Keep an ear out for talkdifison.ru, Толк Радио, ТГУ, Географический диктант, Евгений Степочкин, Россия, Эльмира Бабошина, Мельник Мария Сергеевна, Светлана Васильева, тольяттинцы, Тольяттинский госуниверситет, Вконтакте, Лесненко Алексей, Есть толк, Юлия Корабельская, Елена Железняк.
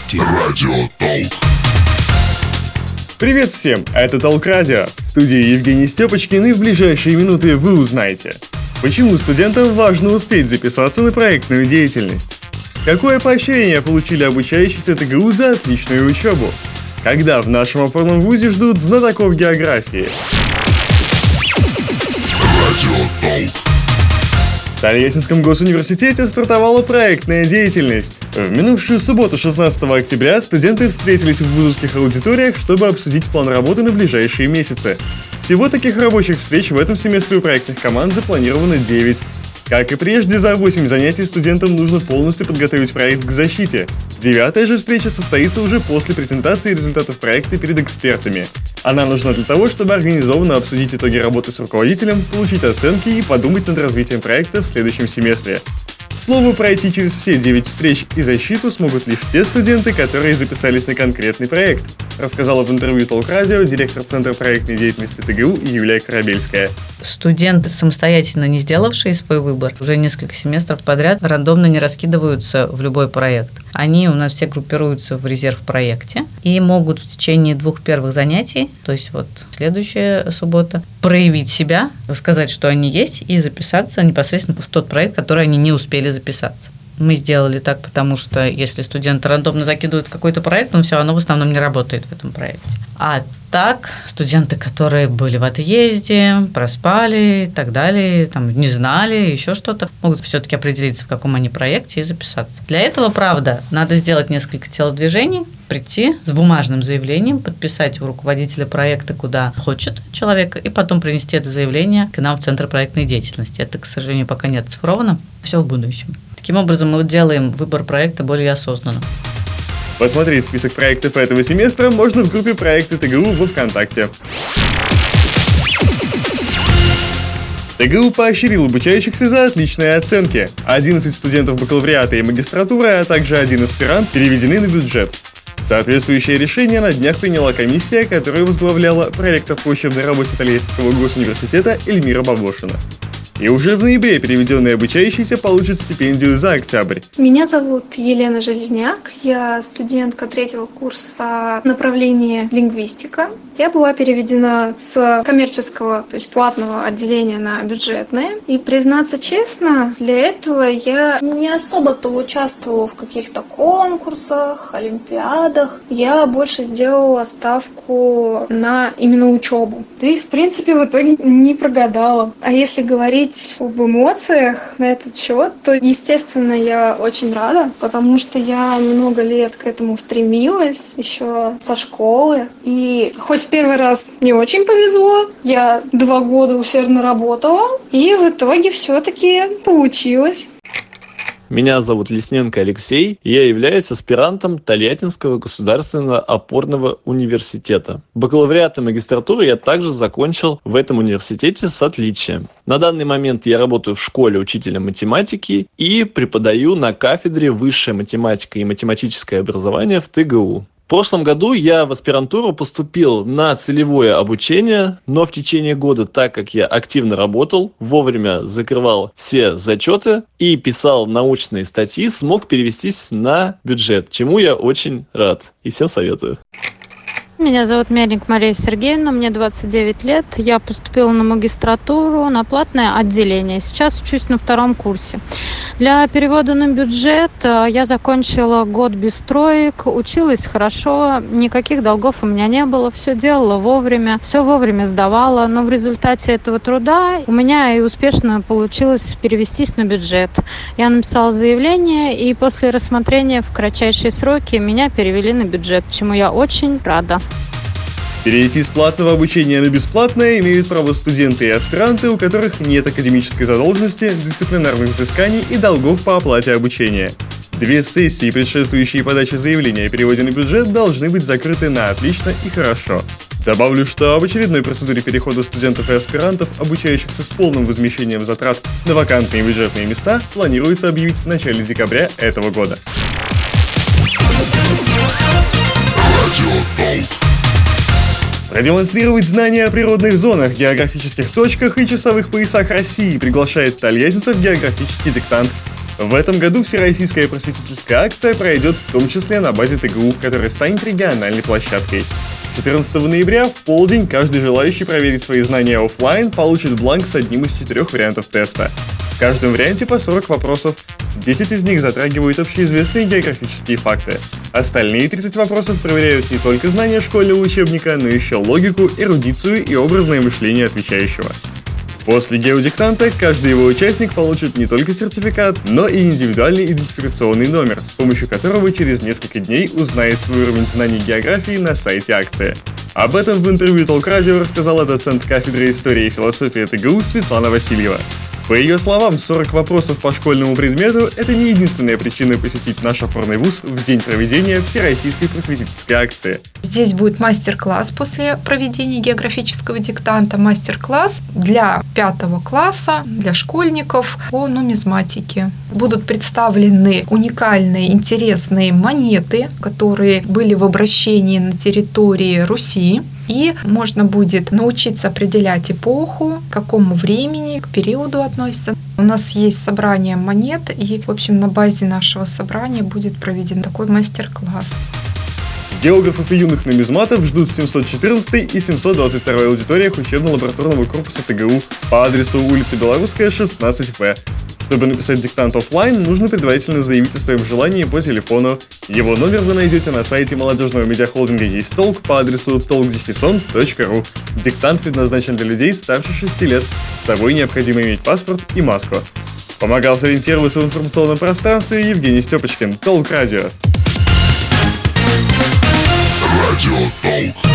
Новости. Радио Толк. Привет всем, это Толк Радио. В студии Евгений Степочкин, и в ближайшие минуты вы узнаете, почему студентам важно успеть записаться на проектную деятельность, какое поощрение получили обучающиеся ТГУ за отличную учебу, когда в нашем опорном вузе ждут знатоков географии. Радио Толк. В Тольяттинском госуниверситете стартовала проектная деятельность. В минувшую субботу, 16 октября, студенты встретились в вузовских аудиториях, чтобы обсудить план работы на ближайшие месяцы. Всего таких рабочих встреч в этом семестре у проектных команд запланировано 9. Как и прежде, за 8 занятий студентам нужно полностью подготовить проект к защите. 9-я же встреча состоится уже после презентации результатов проекта перед экспертами. Она нужна для того, чтобы организованно обсудить итоги работы с руководителем, получить оценки и подумать над развитием проекта в следующем семестре. К слову, пройти через все 9 встреч и защиту смогут лишь те студенты, которые записались на конкретный проект, рассказала в интервью Толк Радио директор Центра проектной деятельности ТГУ Юлия Корабельская. Студенты, самостоятельно не сделавшие свой выбор, уже несколько семестров подряд рандомно не раскидываются в любой проект. Они у нас все группируются в резерв-проекте и могут в течение 2 первых занятий, то есть вот следующая суббота, проявить себя, сказать, что они есть, и записаться непосредственно в тот проект, который они не успели записаться. Мы сделали так, потому что если студенты рандомно закидывают в какой-то проект, он все равно в основном не работает в этом проекте. А так студенты, которые были в отъезде, проспали и так далее, там, не знали, еще что-то, могут все-таки определиться, в каком они проекте, и записаться. Для этого, правда, надо сделать несколько телодвижений, прийти с бумажным заявлением, подписать у руководителя проекта, куда хочет человек, и потом принести это заявление к нам в Центр проектной деятельности. Это, к сожалению, пока не оцифровано, все в будущем. Таким образом, мы делаем выбор проекта более осознанным. Посмотреть список проектов этого семестра можно в группе «Проекты ТГУ» во Вконтакте. ТГУ поощрил обучающихся за отличные оценки. 11 студентов бакалавриата и магистратуры, а также 1 аспирант переведены на бюджет. Соответствующее решение на днях приняла комиссия, которую возглавляла проректор по учебной работе Тольяттинского госуниверситета Эльмира Бабошина. И уже в ноябре переведенные обучающиеся получат стипендию за октябрь. Меня зовут Елена Железняк, я студентка 3-го курса направления лингвистика. Я была переведена с коммерческого, то есть платного отделения на бюджетное. И, признаться честно, для этого я не особо-то участвовала в каких-то конкурсах, олимпиадах. Я больше сделала ставку на именно учебу. Да и, в принципе, в итоге не прогадала. А если говорить об эмоциях на этот счет, то, естественно, я очень рада, потому что я много лет к этому стремилась, еще со школы. И хоть в первый раз мне очень повезло, я 2 года усердно работала, и в итоге все-таки получилось. Меня зовут Лесненко Алексей, и я являюсь аспирантом Тольяттинского государственного опорного университета. Бакалавриат и магистратуру я также закончил в этом университете с отличием. На данный момент я работаю в школе учителем математики и преподаю на кафедре «Высшая математика и математическое образование» в ТГУ. В прошлом году я в аспирантуру поступил на целевое обучение, но в течение года, так как я активно работал, вовремя закрывал все зачеты и писал научные статьи, смог перевестись на бюджет, чему я очень рад и всем советую. Меня зовут Мельник Мария Сергеевна, мне 29 лет. Я поступила на магистратуру, на платное отделение. Сейчас учусь на 2-м курсе. Для перевода на бюджет я закончила год без троек, училась хорошо, никаких долгов у меня не было, все делала вовремя, все вовремя сдавала. Но в результате этого труда у меня и успешно получилось перевестись на бюджет. Я написала заявление, и после рассмотрения в кратчайшие сроки меня перевели на бюджет, чему я очень рада. Перейти с платного обучения на бесплатное имеют право студенты и аспиранты, у которых нет академической задолженности, дисциплинарных взысканий и долгов по оплате обучения. 2 сессии, предшествующие подаче заявления о переводе на бюджет, должны быть закрыты на «отлично» и «хорошо». Добавлю, что об очередной процедуре перехода студентов и аспирантов, обучающихся с полным возмещением затрат на вакантные бюджетные места, планируется объявить в начале декабря этого года. Продемонстрировать знания о природных зонах, географических точках и часовых поясах России приглашает тольяттинцев географический диктант. В этом году всероссийская просветительская акция пройдет в том числе на базе ТГУ, которая станет региональной площадкой. 14 ноября в полдень каждый желающий проверить свои знания офлайн получит бланк с одним из 4 вариантов теста. В каждом варианте по 40 вопросов. 10 из них затрагивают общеизвестные географические факты. Остальные 30 вопросов проверяют не только знания школьного учебника, но еще логику, эрудицию и образное мышление отвечающего. После геодиктанта каждый его участник получит не только сертификат, но и индивидуальный идентификационный номер, с помощью которого через несколько дней узнает свой уровень знаний географии на сайте акции. Об этом в интервью Толк Радио рассказала доцент кафедры истории и философии ТГУ Светлана Васильева. По ее словам, 40 вопросов по школьному предмету – это не единственная причина посетить наш опорный вуз в день проведения всероссийской просветительской акции. Здесь будет мастер-класс после проведения географического диктанта, мастер-класс для 5 класса, для школьников по нумизматике. Будут представлены уникальные, интересные монеты, которые были в обращении на территории Руси. И можно будет научиться определять эпоху, к какому времени, к периоду относится. У нас есть собрание монет, и, в общем, на базе нашего собрания будет проведен такой мастер-класс. Географов и юных нумизматов ждут в 714 и 722 аудиториях учебно-лабораторного корпуса ТГУ по адресу улица Белорусская, 16В. Чтобы написать диктант офлайн, нужно предварительно заявить о своем желании по телефону. Его номер вы найдете на сайте молодежного медиахолдинга «Есть толк» по адресу talkdifison.ru. Диктант предназначен для людей старше 6 лет. С собой необходимо иметь паспорт и маску. Помогал сориентироваться в информационном пространстве Евгений Степочкин, Толк Радио. Радио Толк.